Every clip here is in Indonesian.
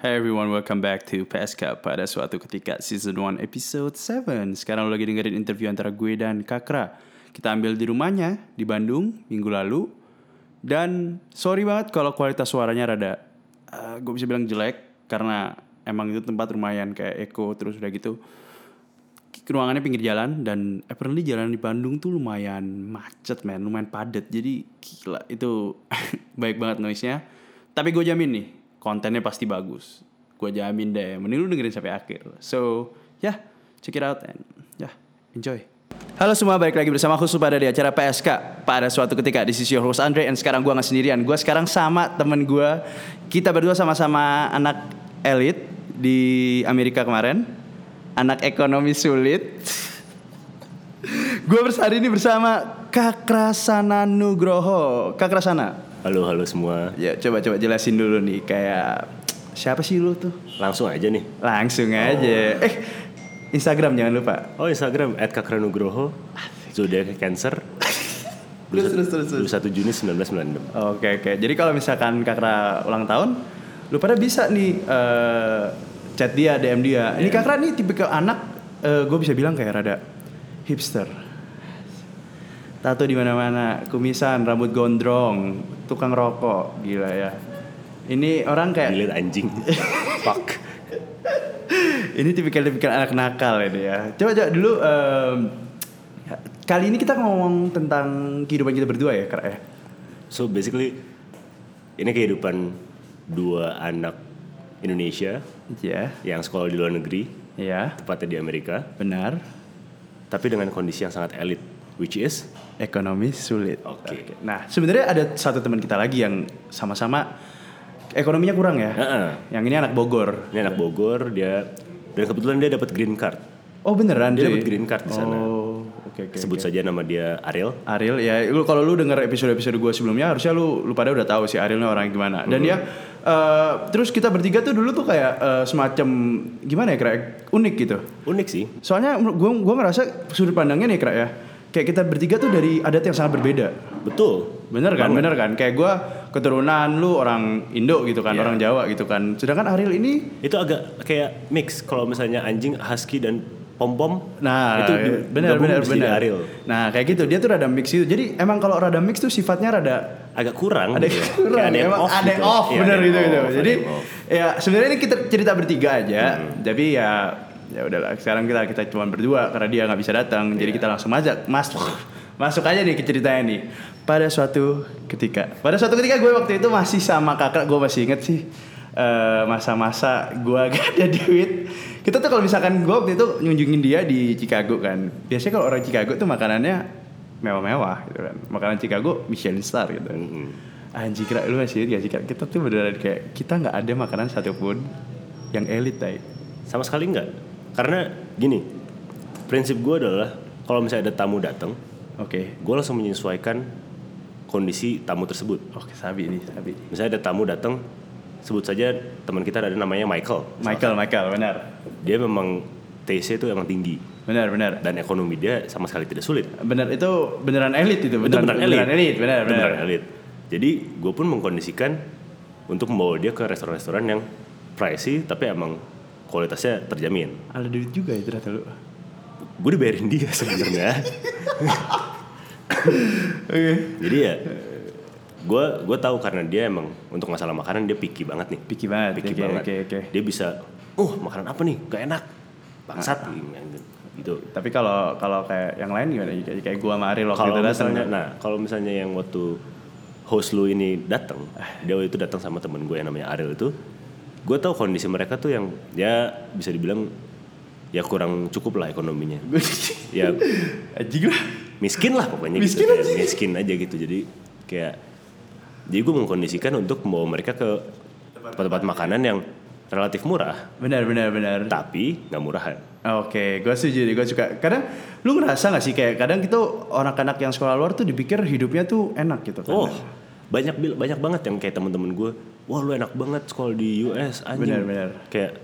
Hey everyone, welcome back to PSK Pada Suatu Ketika Season 1 Episode 7. Sekarang lo lagi dengerin interview antara gue dan Kak Kra. Kita ambil di rumahnya di Bandung minggu lalu. Dan sorry banget kalau kualitas suaranya rada gue bisa bilang jelek, karena emang itu tempat lumayan kayak eco terus udah gitu. Ruangannya pinggir jalan dan apparently jalan di Bandung tuh lumayan macet men, lumayan padat. Jadi gila itu baik banget noise-nya. Tapi gue jamin nih kontennya pasti bagus. Gue jamin deh. Mending lu dengerin sampai akhir. So, check it out and enjoy. Halo semua, balik lagi bersama khusus pada di acara PSK Pada Suatu Ketika. This is your host Andre. And sekarang gue gak sendirian. Gue sekarang sama temen gue. Kita berdua sama-sama anak elit di Amerika kemarin. Anak ekonomi sulit. Gue hari ini bersama Kak Krasana Nugroho. Kak Krasana, halo semua. Ya, coba jelasin dulu nih, kayak siapa sih lu tuh? Langsung aja. Instagram jangan lupa. Oh, Instagram @kakranugroho. Zodiac Cancer. 21 Juni 1996. Oke. Jadi kalau misalkan Kakra ulang tahun, lu pada bisa nih chat dia, DM dia. Ini Kakra nih tipikal anak gue bisa bilang kayak rada hipster. Tato di mana-mana, kumisan, rambut gondrong, tukang rokok, gila ya. Ini orang kayak gila anjing. Fuck. Ini tipikal-tipikal anak nakal ini ya. Coba dulu kali ini kita ngomong tentang kehidupan kita berdua ya, Kak ya. So basically ini kehidupan dua anak Indonesia, yang sekolah di luar negeri, tepatnya di Amerika. Benar. Tapi dengan kondisi yang sangat elit, which is ekonomi sulit. Oke. Nah, sebenarnya ada satu teman kita lagi yang sama-sama ekonominya kurang ya. Yang ini anak Bogor. Dia dan kebetulan dia dapat green card. Oh beneran dia dapat green card di sana. Oh, oke. Sebut saja nama dia Ariel. Ariel ya. Lu kalau lu denger episode gue sebelumnya harusnya lu pada udah tahu si Arielnya orang gimana. Dan dia terus kita bertiga tuh dulu tuh kayak semacam gimana ya, Kak? Unik gitu. Unik sih. Soalnya gue ngerasa sudut pandangnya nih, Kak ya. Kayak kita bertiga tuh dari adat yang sangat berbeda. Betul. Bener kan? Kayak gue keturunan, lu orang Indo gitu kan, orang Jawa gitu kan. Sedangkan Ariel ini itu agak kayak mix. Kalau misalnya anjing, husky dan pom-pom. Nah, itu bener. Ariel. Nah, kayak gitu. Dia tuh rada mix itu. Jadi emang kalau rada mix tuh sifatnya rada agak kurang. Ada yang off. Bener gitu. Jadi ya sebenarnya ini kita cerita bertiga aja. Tapi ya udahlah, sekarang kita cuma berdua karena dia nggak bisa datang. Jadi kita langsung ajak masuk aja nih ke ceritanya nih. Pada suatu ketika gue waktu itu masih sama kakak. Gue masih inget sih masa-masa gue gak ada duit. Kita tuh kalau misalkan gue waktu itu nyunjungin dia di Chicago kan. Biasanya kalau orang Chicago tuh makanannya mewah-mewah gitu kan. Makanan Chicago Michelin star gitu. Anjir, lu masih inget gak sih? Kita tuh beneran kayak kita nggak ada makanan satupun yang elit kayak sama sekali nggak. Karena gini, prinsip gue adalah kalau misalnya ada tamu datang, gue langsung menyesuaikan kondisi tamu tersebut. Sabi. Misalnya ada tamu datang, sebut saja teman kita ada namanya Michael. Michael, benar. Dia memang TC itu emang tinggi. Benar. Dan ekonomi dia sama sekali tidak sulit. Benar, itu beneran elit itu. Beneran elit. Jadi gue pun mengkondisikan untuk membawa dia ke restoran-restoran yang pricey tapi emang kualitasnya terjamin. Ada duit juga ya ternyata lu. Gue dibayarin dia sebenarnya. Okay. Jadi ya, gue tahu karena dia emang untuk masalah makanan dia picky banget nih. Picky banget. Okay. Dia bisa, makanan apa nih? Gak enak. Bangsat gitu. Tapi kalau kayak yang lain gimana? Kayak gue sama Ariel waktu itu datang. Nah, kalau misalnya yang waktu host lu ini datang, dia waktu itu datang sama temen gue yang namanya Ariel itu. Gue tau kondisi mereka tuh yang ya bisa dibilang ya kurang cukup lah ekonominya. Ya anjing lah. Miskin lah pokoknya gitu. Miskin aja gitu. Jadi kayak gue mengkondisikan untuk membawa mereka ke tempat-tempat makanan yang relatif murah. Benar. Tapi gak murahan. Oke, gue setuju deh, gue suka. Kadang lu ngerasa gak sih kayak kadang kita orang-anak yang sekolah luar tuh dipikir hidupnya tuh enak gitu. Oh, banyak banget yang kayak temen-temen gue. Wah, lu enak banget sekolah di US anjing. Bener. Kayak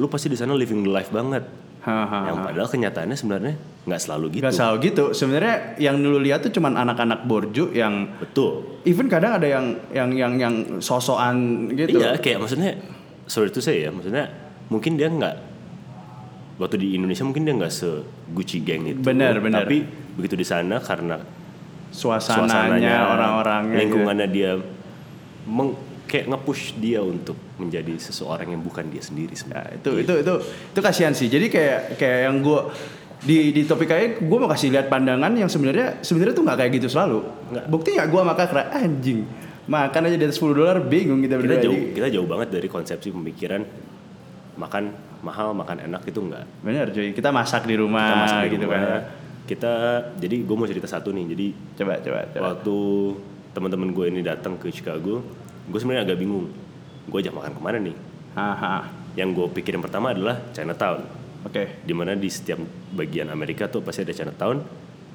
lu pasti di sana living the life banget. Yang padahal kenyataannya sebenarnya nggak selalu gitu. Sebenarnya yang lu lihat tuh cuman anak-anak borju yang betul. Even kadang ada yang sosokan gitu. Iya, kayak maksudnya sorry to say ya, maksudnya mungkin dia nggak, waktu di Indonesia mungkin dia nggak se Gucci Gang itu, bener. Tapi begitu di sana karena suasananya orang-orangnya, lingkungannya gitu. Dia kayak nge-push dia untuk menjadi seseorang yang bukan dia sendiri sebenarnya. Nah, itu kasihan sih. Jadi kayak yang gue di topik aja, gue mau kasih lihat pandangan yang sebenarnya tuh nggak kayak gitu selalu. Nggak. Buktinya gue makan anjing, makan aja di atas $10 bingung kita berdua. Kita jauh banget dari konsepsi pemikiran makan mahal, makan enak itu enggak. Benar cuy, kita masak di rumah. Kan. Kita jadi gue mau cerita satu nih. Jadi coba. Waktu teman-teman gue ini datang ke Chicago, gue sebenarnya agak bingung. Gue ajak makan kemana nih? Yang gue pikirin pertama adalah Chinatown. Oke. Okay. Dimana di setiap bagian Amerika tuh pasti ada Chinatown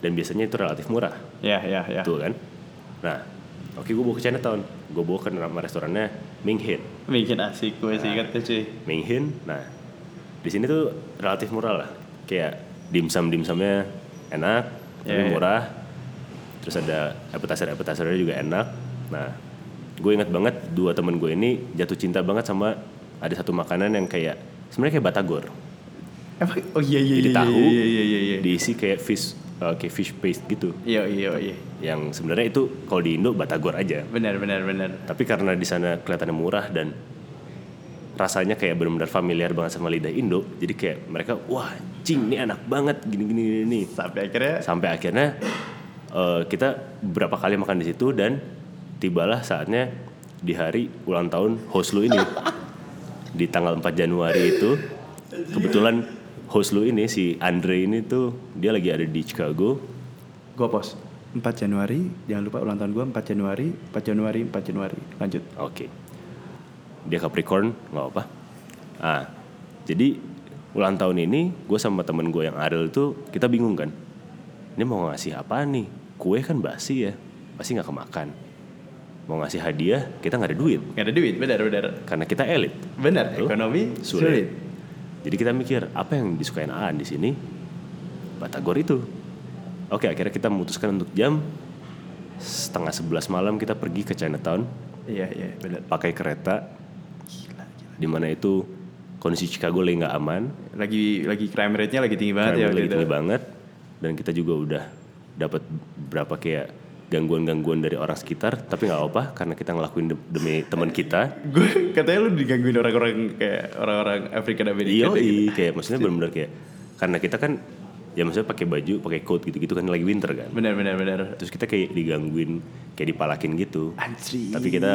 dan biasanya itu relatif murah. Iya. Tuh kan. Nah, oke, gue bawa ke Chinatown. Gue bawa ke nama restorannya Ming Hin. Ming Hin asik, gue sih ingat tuh cuy. Ming Hin. Nah, di sini tuh relatif murah lah. Kayak dimsumnya enak, tapi murah. Terus ada appetizer-appetizernya juga enak. Nah, gue ingat banget dua temen gue ini jatuh cinta banget sama ada satu makanan yang kayak sebenarnya kayak batagor. Oh iya. Jadi tahu. Diisi kayak fish paste gitu. Iya. Yang sebenarnya itu kalau di Indo batagor aja. Benar. Tapi karena di sana kelihatannya murah dan rasanya kayak benar-benar familiar banget sama lidah Indo, jadi kayak mereka wah cing ini enak banget gini. Sampai akhirnya kita berapa kali makan di situ dan tibalah saatnya di hari ulang tahun host lu ini di tanggal 4 Januari itu. Kebetulan host lu ini si Andre ini tuh dia lagi ada di Chicago. Gua post 4 Januari, jangan lupa ulang tahun gua 4 Januari. Lanjut. Oke. Dia Capricorn, gak apa. Ah, jadi ulang tahun ini gue sama temen gue yang Ariel tuh kita bingung kan, ini mau ngasih apa nih? Kue kan basi ya, pasti gak kemakan. Mau ngasih hadiah, kita gak ada duit. Benar. Karena kita elit. Benar, ekonomi sulit. Jadi kita mikir, apa yang disukain Aan di sini? Batagor itu. Oke, akhirnya kita memutuskan untuk jam 10:30 malam kita pergi ke Chinatown. Iya, benar. Pakai kereta. Di mana itu kondisi Chicago lagi nggak aman, lagi crime rate-nya lagi tinggi banget, dan kita juga udah dapat berapa kayak gangguan dari orang sekitar, tapi nggak apa karena kita ngelakuin demi teman kita. Gue katanya lu digangguin orang-orang kayak orang-orang African American. Iya, kayak maksudnya benar-benar kayak karena kita kan ya maksudnya pakai baju, pakai coat gitu-gitu kan lagi winter kan. Benar. Terus kita kayak digangguin, kayak dipalakin gitu. Anjir. Tapi kita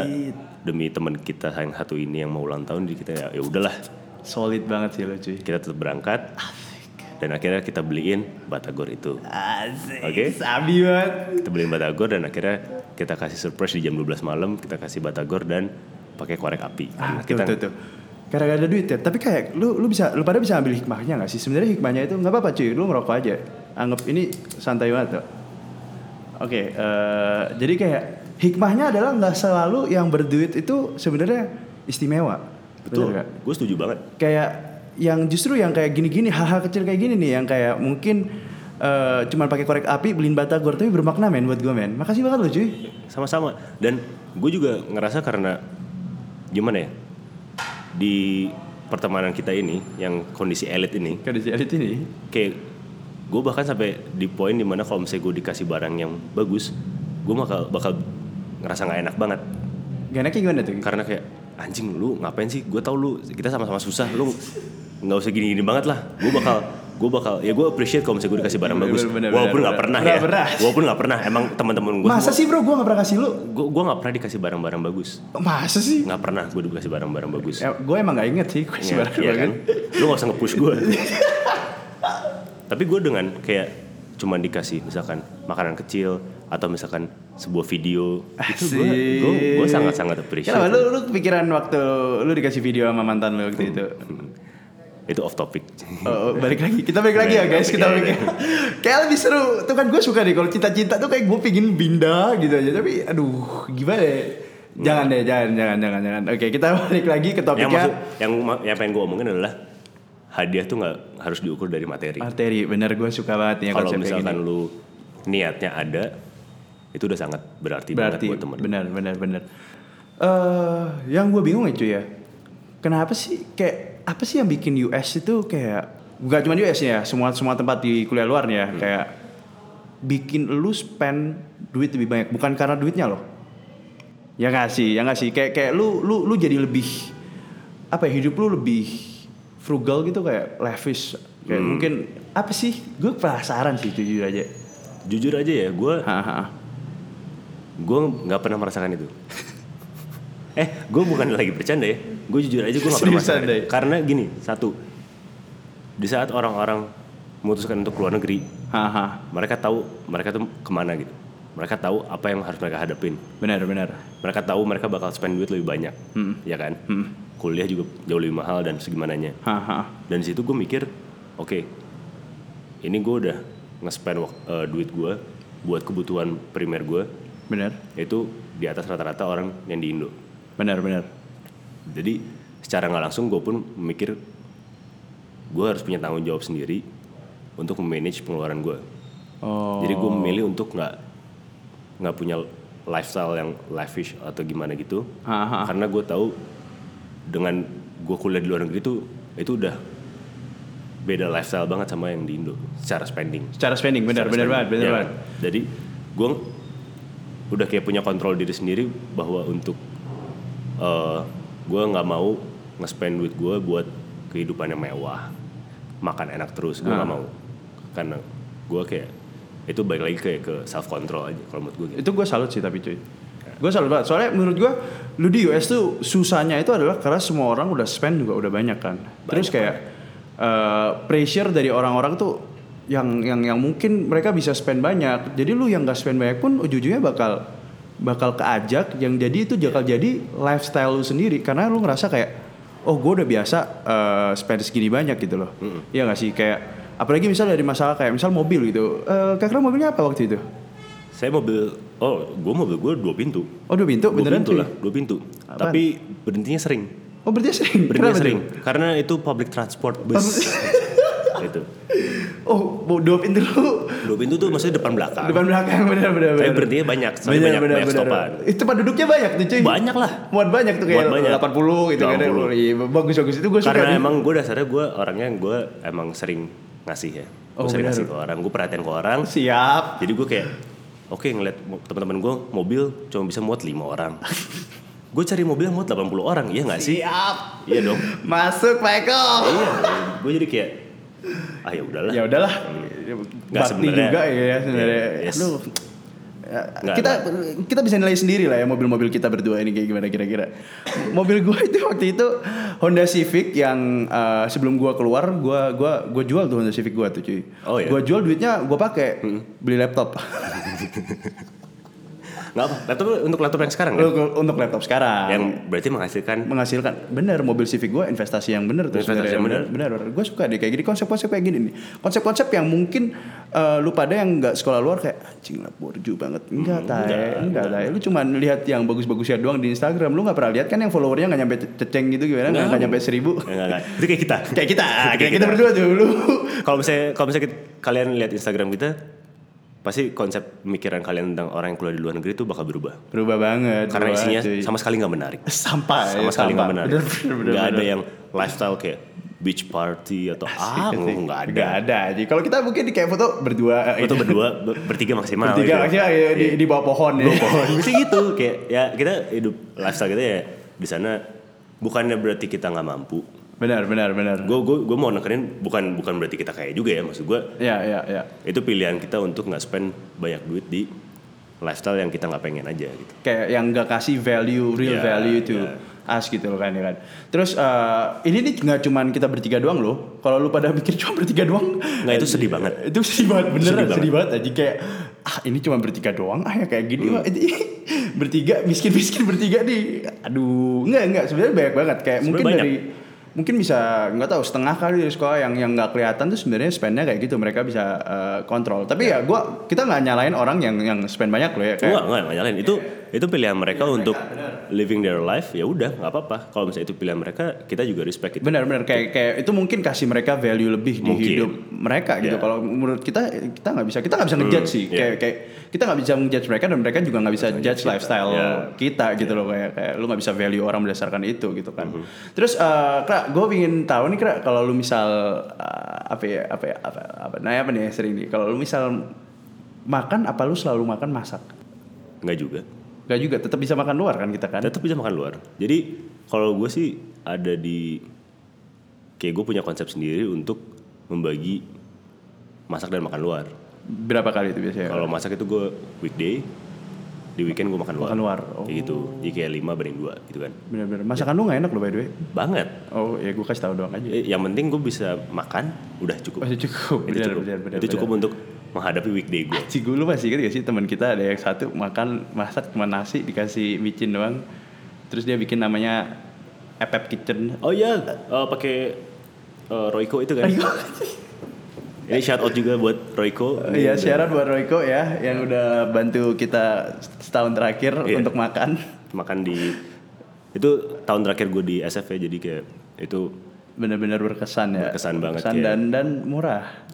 demi teman kita yang satu ini yang mau ulang tahun, jadi kita ya udahlah. Solid banget sih lo cuy. Kita tetap berangkat. Asik. Dan akhirnya kita beliin batagor itu. Asik. Oke. Okay? Sabi banget. Kita beliin batagor dan akhilnya kita kasih surprise di jam 12 malam, kita kasih batagor dan pakai korek api. Ah, tuh. Karena gak ada duit ya, tapi kayak lu pada bisa ambil hikmahnya nggak sih? Sebenarnya hikmahnya itu nggak apa-apa cuy, lu ngerokok aja, anggap ini santai banget tuh. Oke, jadi kayak hikmahnya adalah nggak selalu yang berduit itu sebenarnya istimewa. Betul, gue setuju banget. Kayak yang justru yang kayak gini-gini, hal-hal kecil kayak gini nih, yang kayak mungkin cuman pakai korek api, beliin batagor tapi bermakna men buat gue men. Makasih banget lo cuy. Sama-sama. Dan gue juga ngerasa karena gimana ya? Di pertemanan kita ini yang kondisi elit ini kayak gue bahkan sampai di poin dimana kalau misalnya gue dikasih barang yang bagus gue bakal ngerasa gak enak banget. Gak enaknya gimana tuh? Karena kayak anjing lu ngapain sih, gue tau lu kita sama-sama susah, lu gak usah gini-gini banget lah. Gue bakal ya gue appreciate kalau misalnya gue dikasih barang bagus walaupun gak pernah. Walaupun gak pernah emang teman-teman gue masa semua, sih bro gue gak pernah kasih lu, gue gak pernah dikasih barang-barang bagus. Masa sih gak pernah gue dikasih barang-barang bagus ya, gue emang gak inget sih gue kasih barang bagus kan? Lu gak usah nge-push gue. Tapi gue dengan kayak cuman dikasih misalkan makanan kecil atau misalkan sebuah video asik. Itu gue sangat-sangat appreciate. Kenapa lu kepikiran waktu lu dikasih video sama mantan lu waktu itu? Itu off topic. Balik lagi ya guys, kita balik. Kayak lebih seru. Tuh kan gue suka deh kalau cinta-cinta tuh kayak gue pingin binda gitu aja. Tapi aduh gimana ya. Jangan. Oke, kita balik lagi ke topiknya. Yang pengen gue omongin adalah hadiah tuh gak harus diukur dari materi. Bener, gue suka banget ya. Kalau misalkan lu niatnya ada, itu udah sangat berarti banget buat temen. Bener. Yang gue bingung ya cuy ya, kenapa sih kayak apa sih yang bikin US itu kayak gak cuma US ya, semua tempat di kuliah luar nih ya, kayak bikin lu spend duit lebih banyak bukan karena duitnya loh. Ya gak sih kayak lu jadi lebih apa ya, hidup lu lebih frugal gitu, kayak lavish kayak mungkin apa sih, gue penasaran sih jujur aja ya, gue nggak pernah merasakan itu. Gue bukan lagi bercanda ya, gue jujur aja gue nggak pernah merasakan itu. Karena gini, satu, di saat orang-orang memutuskan untuk keluar negeri, mereka tahu mereka tuh kemana gitu, mereka tahu apa yang harus mereka hadapin. Benar, mereka tahu mereka bakal spend duit lebih banyak, ya kan, kuliah juga jauh lebih mahal dan segimananya. Dan situ gue mikir, oke, ini gue udah nge-spend duit gue buat kebutuhan primer gue. Benar. Itu di atas rata-rata orang yang di Indo. Benar. Jadi secara nggak langsung gue pun mikir gue harus punya tanggung jawab sendiri untuk memanage pengeluaran gue. Jadi gue memilih untuk nggak punya lifestyle yang lavish atau gimana gitu. Karena gue tahu dengan gue kuliah di luar negeri tuh itu udah beda lifestyle banget sama yang di Indo secara spending benar banget. Jadi gue udah kayak punya kontrol diri sendiri bahwa untuk gue nggak mau nge-spend duit gue buat kehidupan yang mewah, makan enak terus, gue nggak mau, karena gue kayak itu balik lagi kayak ke self control aja kalau menurut gue gitu. Itu gue salut sih tapi cuy, gue salut banget soalnya menurut gue lu di US tuh susahnya itu adalah karena semua orang udah spend juga udah banyak kan, terus kayak pressure dari orang-orang tuh yang mungkin mereka bisa spend banyak. Jadi lu yang enggak spend banyak pun ujung-ujungnya bakal keajak yang jadi itu bakal jadi lifestyle lu sendiri karena lu ngerasa kayak oh gue udah biasa spend segini banyak gitu loh. Iya enggak sih, kayak apalagi misal dari masalah kayak misal mobil gitu. Kira-kira mobilnya apa waktu itu? Saya mobil gue 2 pintu. Oh 2 pintu, beneran tuh lah, 2 pintu. Apaan? Tapi berhentinya sering. Oh berarti sering. Karena itu public transport bus. Itu. Oh, mau 2 pintu lu. 2 pintu tuh maksudnya depan belakang benar. Tapi berhentinya banyak, soalnya banyak stopan. Itu tempat duduknya banyak tuh cuy. Banyak lah. Muat banyak tuh kayak 80 gitu kan. Bagus itu gue suka. Karena nih. Emang gue dasarnya gue emang sering ngasih ya. Gue sering ngasih ke orang, gue perhatian ke orang. Siap. Jadi gue kayak oke, ngeliat teman-teman gue mobil cuma bisa muat 5 orang. Gue cari mobil yang muat 80 orang, iya gak sih? Siap. Iya dong. Masuk Michael. Iya, gue jadi kayak, yaudahlah. Ya udahlah. Gak sebenarnya. Juga ya sebenarnya. Yes. Aduh. Kita bisa nilai sendiri lah ya mobil-mobil kita berdua ini kayak gimana kira-kira. Mobil gue itu waktu itu Honda Civic yang sebelum gue keluar, gue jual tuh Honda Civic gue tuh cuy. Oh iya. Gue jual duitnya gue pakai beli laptop. Nggak apa, untuk laptop yang sekarang kan? Untuk laptop sekarang. Yang berarti menghasilkan. Bener, mobil Civic gue investasi yang bener tuh. Investasi yang bener. Gue suka deh kayak gini, konsep-konsep kayak gini nih. Konsep-konsep yang mungkin lu pada yang nggak sekolah luar kayak anjing lah borju banget. Enggak. Lu cuma lihat yang bagus-bagusnya doang di Instagram. Lu nggak pernah lihat kan yang followernya nggak nyampe ceceng gitu gimana? Nggak nyampe 1000. Enggak. Itu kayak kita. kayak kita berdua dulu. Kalau misalnya kalian lihat Instagram kita, pasti konsep pemikiran kalian tentang orang yang kuliah di luar negeri itu bakal berubah banget karena isinya cuy. Sama sekali nggak menarik, sama sekali nggak menarik, nggak ada yang lifestyle kayak beach party atau nggak ada aja. Kalau kita mungkin kayak foto berdua bertiga maksimal ya, di bawah pohon mesti gitu kayak ya kita hidup lifestyle kita ya di sana, bukannya berarti kita nggak mampu. Benar. Gue mau nekenin bukan berarti kita kaya juga ya, maksud gue. Iya. Itu pilihan kita untuk nggak spend banyak duit di lifestyle yang kita nggak pengen aja gitu. Kayak yang nggak kasih value to us gitu loh kan. Terus ini nih nggak cuma kita bertiga doang loh. Kalau lu pada mikir cuma bertiga doang, nggak, itu sedih banget. Itu sedih banget beneran, sedih banget. Aja kayak ini cuma bertiga doang ya kayak gini. Bertiga miskin bertiga nih. Aduh nggak sebenarnya banyak banget kayak sebenernya mungkin banyak. Mungkin bisa nggak tahu setengah kali dari sekolah yang nggak kelihatan tuh sebenarnya spendnya kayak gitu, mereka bisa kontrol. Tapi ya kita nggak nyalain orang yang spend banyak loh ya. Nggak nyalain itu Itu pilihan mereka untuk mereka, living their life, ya udah nggak apa-apa. Kalau misalnya itu pilihan mereka, kita juga respect itu. Benar-benar kayak itu mungkin kasih mereka value lebih di hidup mereka gitu. Kalau menurut kita nggak bisa ngejudge sih. Kayak kita nggak bisa ngejudge mereka dan mereka juga nggak bisa judge lifestyle kita gitu loh. Kayak lu nggak bisa value orang berdasarkan itu gitu kan. Terus Kra, gue ingin tahu nih Kra, kalau lu misal kalau lu misal makan, apa lu selalu makan masak? Enggak juga, tetap bisa makan luar kan kita kan? Tetap bisa makan luar. Jadi kalau gue sih ada di, kayak gue punya konsep sendiri untuk membagi masak dan makan luar. Berapa kali itu biasanya? Kalau masak itu gue weekday, di weekend gue makan luar. Oh. Kayak gitu, jadi kayak 5-2 gitu kan. Benar-benar. Masakan lu gak enak loh by the way. Banget. Oh ya, gue kasih tahu doang aja. Yang penting gue bisa makan, udah cukup. Itu cukup untuk menghadapi weekday gue. Cik, lu masih ingat gak sih teman kita ada yang satu masak cuma nasi dikasih micin doang. Terus dia bikin namanya FF Kitchen. Oh iya, pakai Royco itu kan. Ini shout out juga buat Royco. Iya, shout out buat Royco ya yang udah bantu kita setahun terakhir untuk makan di itu tahun terakhir gue di SF ya, jadi kayak itu benar-benar berkesan banget ya. Dan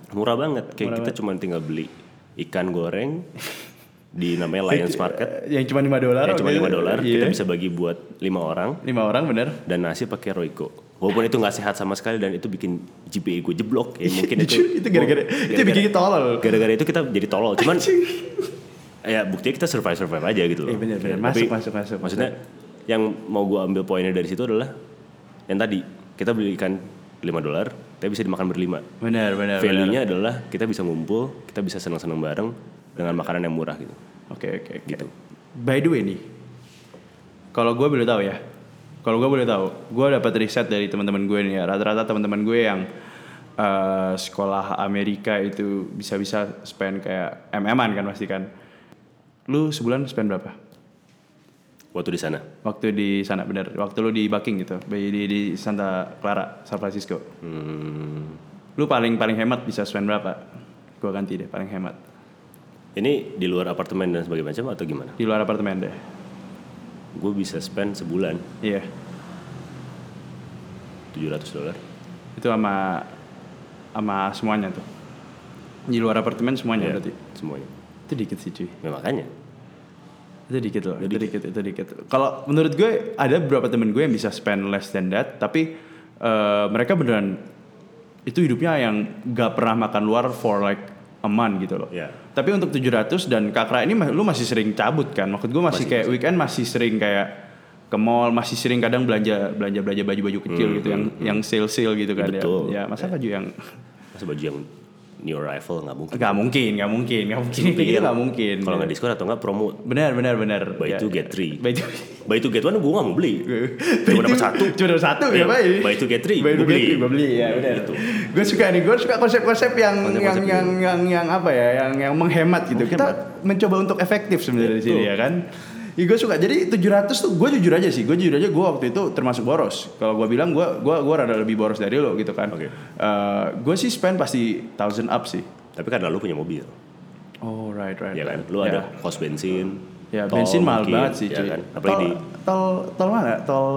murah banget kayak murah kita cuma tinggal beli ikan goreng di namanya Lions Market yang cuma $5 $5 kita bisa bagi buat 5 orang bener, dan nasi pakai Royco walaupun itu nggak sehat sama sekali dan itu bikin GPA gue jeblok ya mungkin itu gara-gara itu bikin kita tolol, gara-gara itu kita jadi tolol cuman ya buktinya kita survive aja gitu loh. Bener. Masuk maksudnya yang mau gue ambil poinnya dari situ adalah yang tadi kita beli ikan $5, tapi bisa dimakan berlima. Benar. Value-nya adalah kita bisa ngumpul, kita bisa senang-senang bareng dengan makanan yang murah gitu. Oke. Gitu. By the way nih, kalau gue boleh tahu, gue dapat riset dari teman-teman gue nih ya. Rata-rata teman-teman gue yang sekolah Amerika itu bisa-bisa spend kayak MM-an kan pasti kan. Lu sebulan spend berapa? Waktu di sana bener. Waktu lu di Bucking gitu, di Santa Clara, San Francisco. Lu paling hemat bisa spend berapa? Gua ganti deh, paling hemat. Ini di luar apartemen dan sebagainya macam atau gimana? Di luar apartemen deh. Gua bisa spend sebulan. Iya. $700. Itu sama semuanya tuh. Di luar apartemen semuanya berarti? Semuanya. Itu dikit sih cuy. Ya, makanya. Itu dikit. Kalau menurut gue ada beberapa temen gue yang bisa spend less than that, tapi mereka beneran itu hidupnya yang gak pernah makan luar for like a month gitu loh. Yeah. Tapi untuk 700 dan Kak Ra ini lu masih sering cabut kan? Maksud gue masih kayak weekend masih sering kayak ke mall, masih sering kadang belanja baju-baju kecil gitu yang sale gitu kan. Betul. Ya. Masa baju yang new arrival nggak mungkin. Kalau nggak diskon atau nggak promo benar buy two get one gue nggak mau beli cuma dapat satu ya buy two get three gue beli ya udah gitu. gue suka konsep-konsep yang menghemat gitu. Kita mencoba untuk efektif sebenarnya di sini ya kan. Ya gue suka. Jadi 700 tuh gue jujur aja gue waktu itu termasuk boros. Kalau gue bilang gue rada lebih boros dari lo gitu kan. Okay. Gue sih spend pasti 1000 up sih. Tapi karena lo punya mobil. Oh right. Ya kan. Lo ada cost bensin. Ya tol, bensin mahal banget sih cuy. Ya kan? Apalagi tol mana? Tol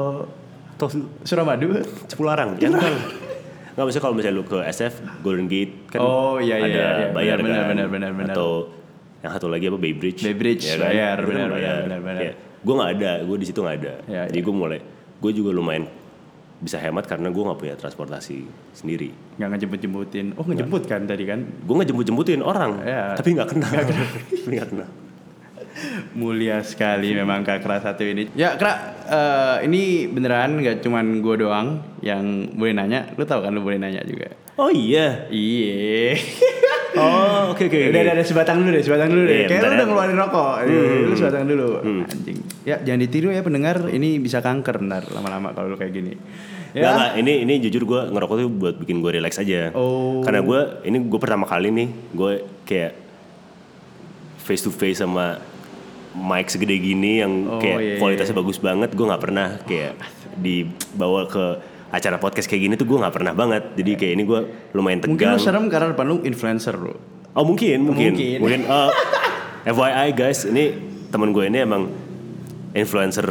Suramadu, Cipularang. Yang kan. Enggak bisa kalau misalnya lo ke SF Golden Gate kan. Oh iya. Bayar benar. Atau yang satu lagi apa Baybridge ya kan? bayar. Ya. Gue nggak ada, gue di situ nggak ada ya, jadi gue juga lumayan bisa hemat karena gue nggak punya transportasi sendiri, nggak ngejemput-jemputin. Oh ngejemput kan tadi kan gue ngejemput-jemputin orang ya. Tapi nggak kenal mulia sekali memang Kak Kra satu ini ya Kra. Ini beneran nggak cuman gue doang yang boleh nanya, lu tau kan lu boleh nanya juga. Oh iya. Oh oke. Udah sebatang dulu deh. Kayak lu udah ngeluarin rokok. Lu sebatang dulu. Anjing. Ya jangan ditiru ya pendengar, ini bisa kanker bentar lama-lama kalau lu kayak gini. Ya. Enggak, ini jujur gue ngerokok tuh buat bikin gue relax aja. Oh. Karena gue pertama kali nih gue kayak face to face sama mic segede gini yang kayak kualitasnya bagus banget. Gue enggak pernah kayak dibawa ke acara podcast kayak gini tuh gue gak pernah banget. Jadi kayak ini gue lumayan tegang. Mungkin lu serem karena depan lu influencer lu. Oh mungkin. FYI guys, ini temen gue ini emang influencer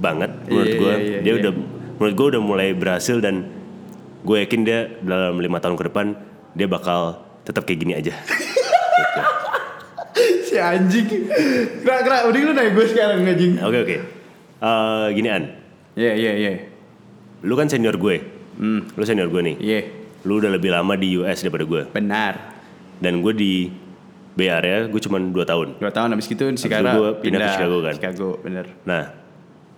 banget menurut gue. Dia udah menurut gue udah mulai berhasil dan gue yakin dia dalam 5 tahun ke depan dia bakal tetap kayak gini aja. Gitu. Si anjing. Kira-kira udah lu nanya gue sekarang anjing. Oke. Ginian. Iya. Lu kan senior gue. Lu senior gue nih. Iya. Yeah. Lu udah lebih lama di US daripada gue. Benar. Dan gue di Bay Area gue cuma 2 tahun. 2 tahun habis gitu sekarang gue pindah ke Chicago kan. Chicago, benar. Nah,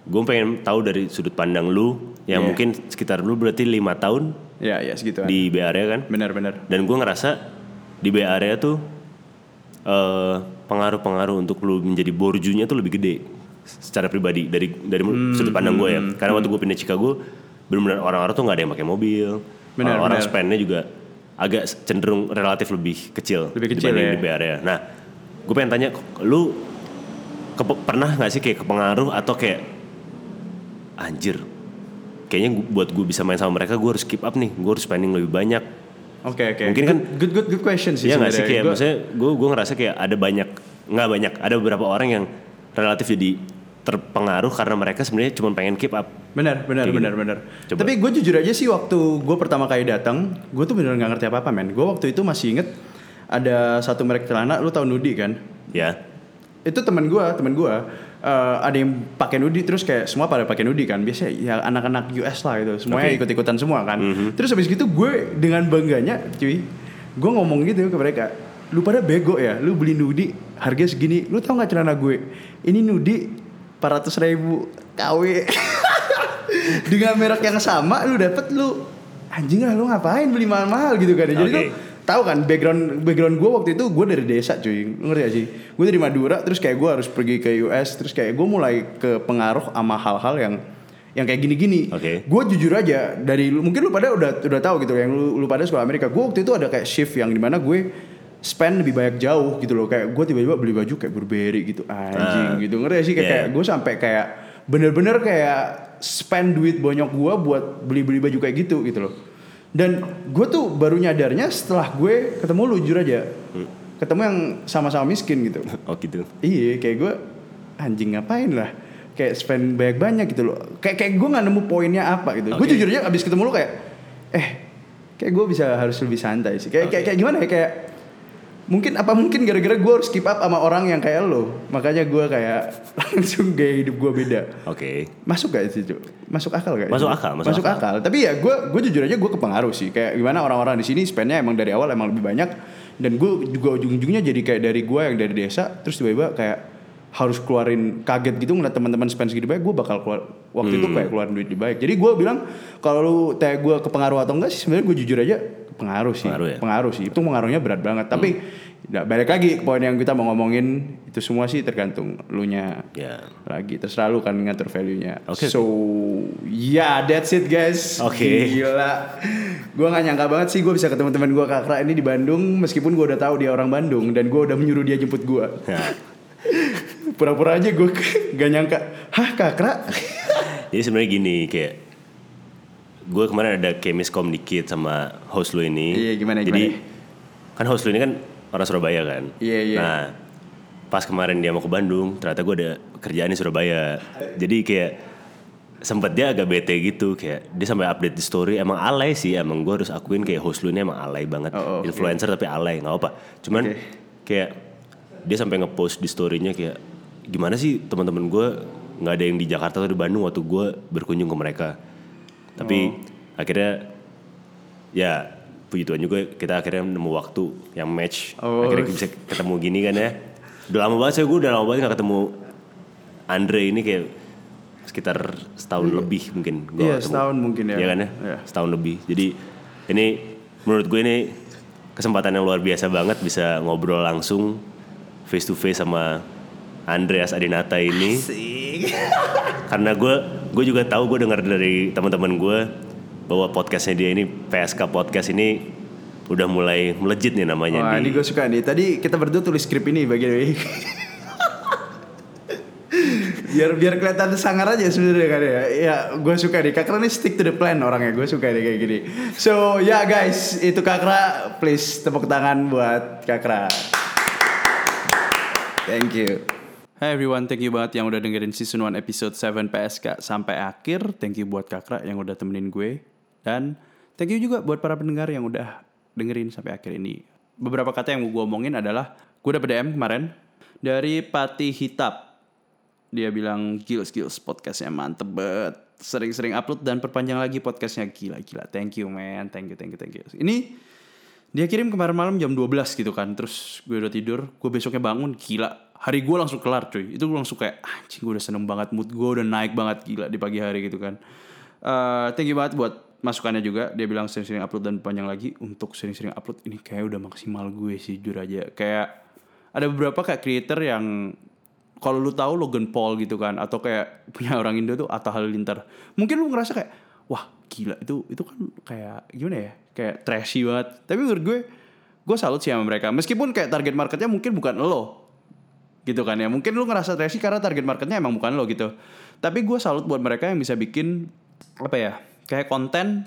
gue pengen tahu dari sudut pandang lu yang mungkin sekitar lu berarti 5 tahun. Iya, segituan. Di Bay Area kan? Benar. Dan gue ngerasa di Bay Area tuh pengaruh-pengaruh untuk lu menjadi borjunya tuh lebih gede secara pribadi dari sudut pandang gue ya. Karena waktu gue pindah Chicago benar-benar orang-orang tuh nggak ada yang pakai mobil. Orang spendnya juga agak cenderung relatif lebih kecil dibanding di Bay Area. Nah, gue pengen tanya, lu pernah nggak sih kayak kepengaruh atau kayak anjir, kayaknya buat gue bisa main sama mereka gue harus keep up nih, gue harus spending lebih banyak. Oke. Mungkin kan good question sih. Iya nggak sih kayak maksudnya gue ngerasa kayak ada beberapa orang yang relatif jadi terpengaruh karena mereka sebenarnya cuma pengen keep up. Benar. Tapi gue jujur aja sih waktu gue pertama kali datang, gue tuh beneran nggak ngerti apa men. Gue waktu itu masih inget ada satu merek celana, lu tau Nudie kan? Ya. Itu teman gue. Ada yang pakai Nudie terus kayak semua pada pakai Nudie kan, biasanya ya anak-anak US lah gitu, semuanya ikut-ikutan semua kan. Terus habis gitu gue dengan bangganya cuy, gue ngomong gitu ke mereka, lu pada bego ya, lu beli Nudie harganya segini, lu tau gak celana gue ini Nudie 400.000 KW. Dengan merek yang sama lu dapet, lu anjing lah, lu ngapain beli mahal-mahal gitu kan. Jadi lu tahu kan background gue waktu itu, gue dari desa cuy, ngerti gak sih? Gue dari Madura, terus kayak gue harus pergi ke US, terus kayak gue mulai ke pengaruh sama hal-hal yang kayak gini-gini. Gue jujur aja dari mungkin lu pada udah tahu gitu, yang lu pada sekolah Amerika. Gue waktu itu ada kayak shift yang dimana gue spend lebih banyak jauh gitu loh, kayak gue tiba-tiba beli baju kayak Burberry gitu, anjing gitu, ngerti gak sih? Kayak gue sampai kayak bener-bener kayak spend duit bonyok gue buat beli baju kayak gitu loh. Dan gue tuh baru nyadarnya setelah gue ketemu lu, jujur aja. Ketemu yang sama-sama miskin gitu. Oh gitu. Iya, kayak gue anjing ngapain lah, kayak spend banyak-banyak gitu loh. Kayak gue gak nemu poinnya apa gitu. Gue jujur aja abis ketemu lu kayak kayak gue bisa harus lebih santai sih. Kayak gimana ya, kayak mungkin gara-gara gue harus keep up sama orang yang kayak lo, makanya gue kayak langsung gaya hidup gue beda. Masuk gak sih Cuk? Masuk akal gak? Masuk akal. Tapi ya gue jujur aja gue kepengaruh sih, kayak gimana orang-orang di sini spendnya emang dari awal emang lebih banyak, dan gue juga ujung-ujungnya jadi kayak dari gue yang dari desa terus tiba-tiba kayak harus keluarin, kaget gitu ngeliat teman-teman spend segini banyak, gue bakal keluar waktu itu kayak keluarin duit lebih baik. Jadi gue bilang kalau lu tanya gue kepengaruh atau enggak sih, sebenarnya gue jujur aja pengaruh sih. Itu pengaruhnya berat banget. Tapi balik lagi ke poin yang kita mau ngomongin, itu semua sih tergantung elunya. Lagi terserah lu kan ngatur value-nya. So yeah, that's it guys. Gila. Gue gak nyangka banget sih gue bisa ketemu teman gue Kak Kra ini di Bandung, meskipun gue udah tahu dia orang Bandung dan gue udah menyuruh dia jemput gue. Pura-pura aja gue gak nyangka. Hah Kak Kra? Jadi sebenarnya gini, kayak gue kemarin ada kayak miskom dikit sama host lu ini. Iya, gimana? Jadi kan host lu ini kan orang Surabaya kan. Iya. Nah pas kemarin dia mau ke Bandung, ternyata gue ada kerjaan di Surabaya. Jadi kayak sempet dia agak bete gitu, kayak dia sampai update di story. Emang alay sih, emang gue harus akuin kayak host lu ini emang alay banget. Influencer tapi alay, nggak apa. Cuman kayak dia sampai ngepost di storynya kayak gimana sih teman-teman gue nggak ada yang di Jakarta atau di Bandung waktu gue berkunjung ke mereka. Tapi akhirnya ya puji Tuhan juga kita akhirnya nemu waktu yang match. Akhirnya bisa ketemu gini kan ya. Udah lama banget gak ketemu Andre ini, kayak sekitar setahun lebih mungkin. Iya setahun mungkin ya. Iya kan ya, setahun lebih. Jadi ini menurut gue ini kesempatan yang luar biasa banget bisa ngobrol langsung face to face sama Andreas Adinata ini. Asik. Karena gue juga tahu, gue dengar dari teman-teman gue bahwa podcastnya dia ini, PSK Podcast ini udah mulai melejit nih namanya. Wah, ini gue suka nih. Tadi kita berdua tulis skrip ini bagian biar kelihatan sangar aja sebenarnya kan ya. Ya gue suka nih Kak Kra nih, stick to the plan orangnya, gue suka nih kayak gini. So ya guys, itu Kak Kra, please tepuk tangan buat Kak Kra. Thank you. Hey everyone, thank you banget yang udah dengerin season 1 episode 7 PSK sampai akhir. Thank you buat Kak Kra yang udah temenin gue. Dan thank you juga buat para pendengar yang udah dengerin sampai akhir ini. Beberapa kata yang gue omongin adalah, gue dapet DM kemarin dari Pati Hitab. Dia bilang, gils podcastnya mantep banget. Sering-sering upload dan perpanjang lagi podcastnya, gila. Thank you man, thank you. Ini dia kirim kemarin malam jam 12 gitu kan. Terus gue udah tidur, gue besoknya bangun, gila. Hari gue langsung kelar cuy. Itu gue langsung kayak anjing, gue udah seneng banget. Mood gue udah naik banget gila di pagi hari gitu kan. Thank you banget buat masukannya juga. Dia bilang sering-sering upload dan panjang lagi. Untuk sering-sering upload ini kayak udah maksimal gue sih, jujur aja. Kayak ada beberapa kayak creator yang kalau lu tahu Logan Paul gitu kan, atau kayak punya orang Indo tuh Ata Halilintar. Mungkin lu ngerasa kayak wah gila itu kan kayak gimana ya, kayak trashy banget. Tapi menurut gue salut sih sama mereka. Meskipun kayak target marketnya mungkin bukan lo gitu kan ya, mungkin lu ngerasa trashy karena target marketnya emang bukan lo gitu. Tapi gue salut buat mereka yang bisa bikin apa ya, kayak konten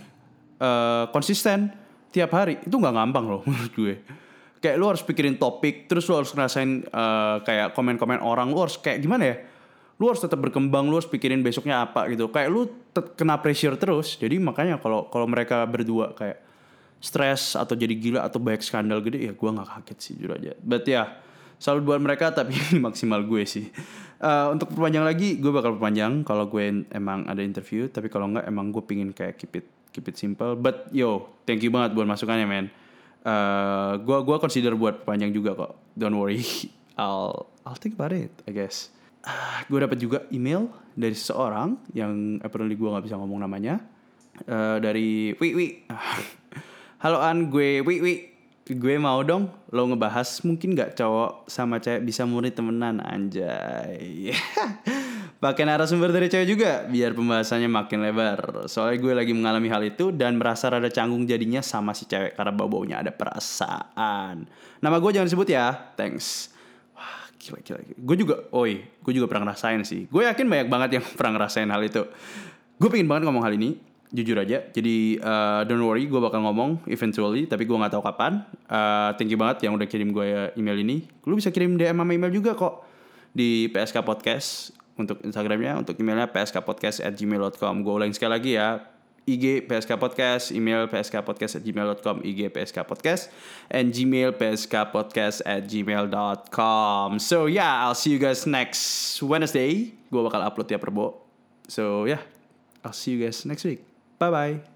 konsisten tiap hari. Itu nggak gampang loh menurut gue. Kayak lu harus pikirin topik, terus lu harus ngerasain kayak komen-komen orang, lu harus kayak gimana ya, lu harus tetap berkembang, lu harus pikirin besoknya apa gitu. Kayak lu kena pressure terus. Jadi makanya kalau mereka berdua kayak stres atau jadi gila atau banyak skandal gede, ya gue nggak kaget sih jujur aja. But ya, salut buat mereka, tapi ini maksimal gue sih. Untuk perpanjang lagi, gue bakal perpanjang kalau gue emang ada interview. Tapi kalau enggak, emang gue pingin kayak keep it simple. But yo, thank you banget buat masukannya man. Gue consider buat perpanjang juga kok. Don't worry, I'll think about it I guess. Gue dapat juga email dari seseorang yang apparently gue gak bisa ngomong namanya. Dari Wiwi. Haloan, gue Wiwi. Gue mau dong lo ngebahas mungkin gak cowok sama cewek bisa murni temenan, anjay. Pakai narasumber dari cewek juga biar pembahasannya makin lebar. Soalnya gue lagi mengalami hal itu dan merasa rada canggung jadinya sama si cewek karena bau-baunya ada perasaan. Nama gue jangan sebut ya, thanks. Wah gila. Gue juga pernah ngerasain sih. Gue yakin banyak banget yang pernah ngerasain hal itu. Gue pengen banget ngomong hal ini, jujur aja. Jadi don't worry, gue bakal ngomong eventually, tapi gue gak tahu kapan. Thank you banget yang udah kirim gue email ini. Lu bisa kirim DM sama email juga kok di PSK Podcast untuk Instagramnya, untuk emailnya pskpodcast@gmail.com. gue ulang sekali lagi ya, IG PSK Podcast, email pskpodcast@gmail.com, IG PSK Podcast, and Gmail pskpodcast@gmail.com. So yeah, I'll see you guys next Wednesday. Gue bakal upload tiap Rebo. So yeah, I'll see you guys next week. Bye-bye.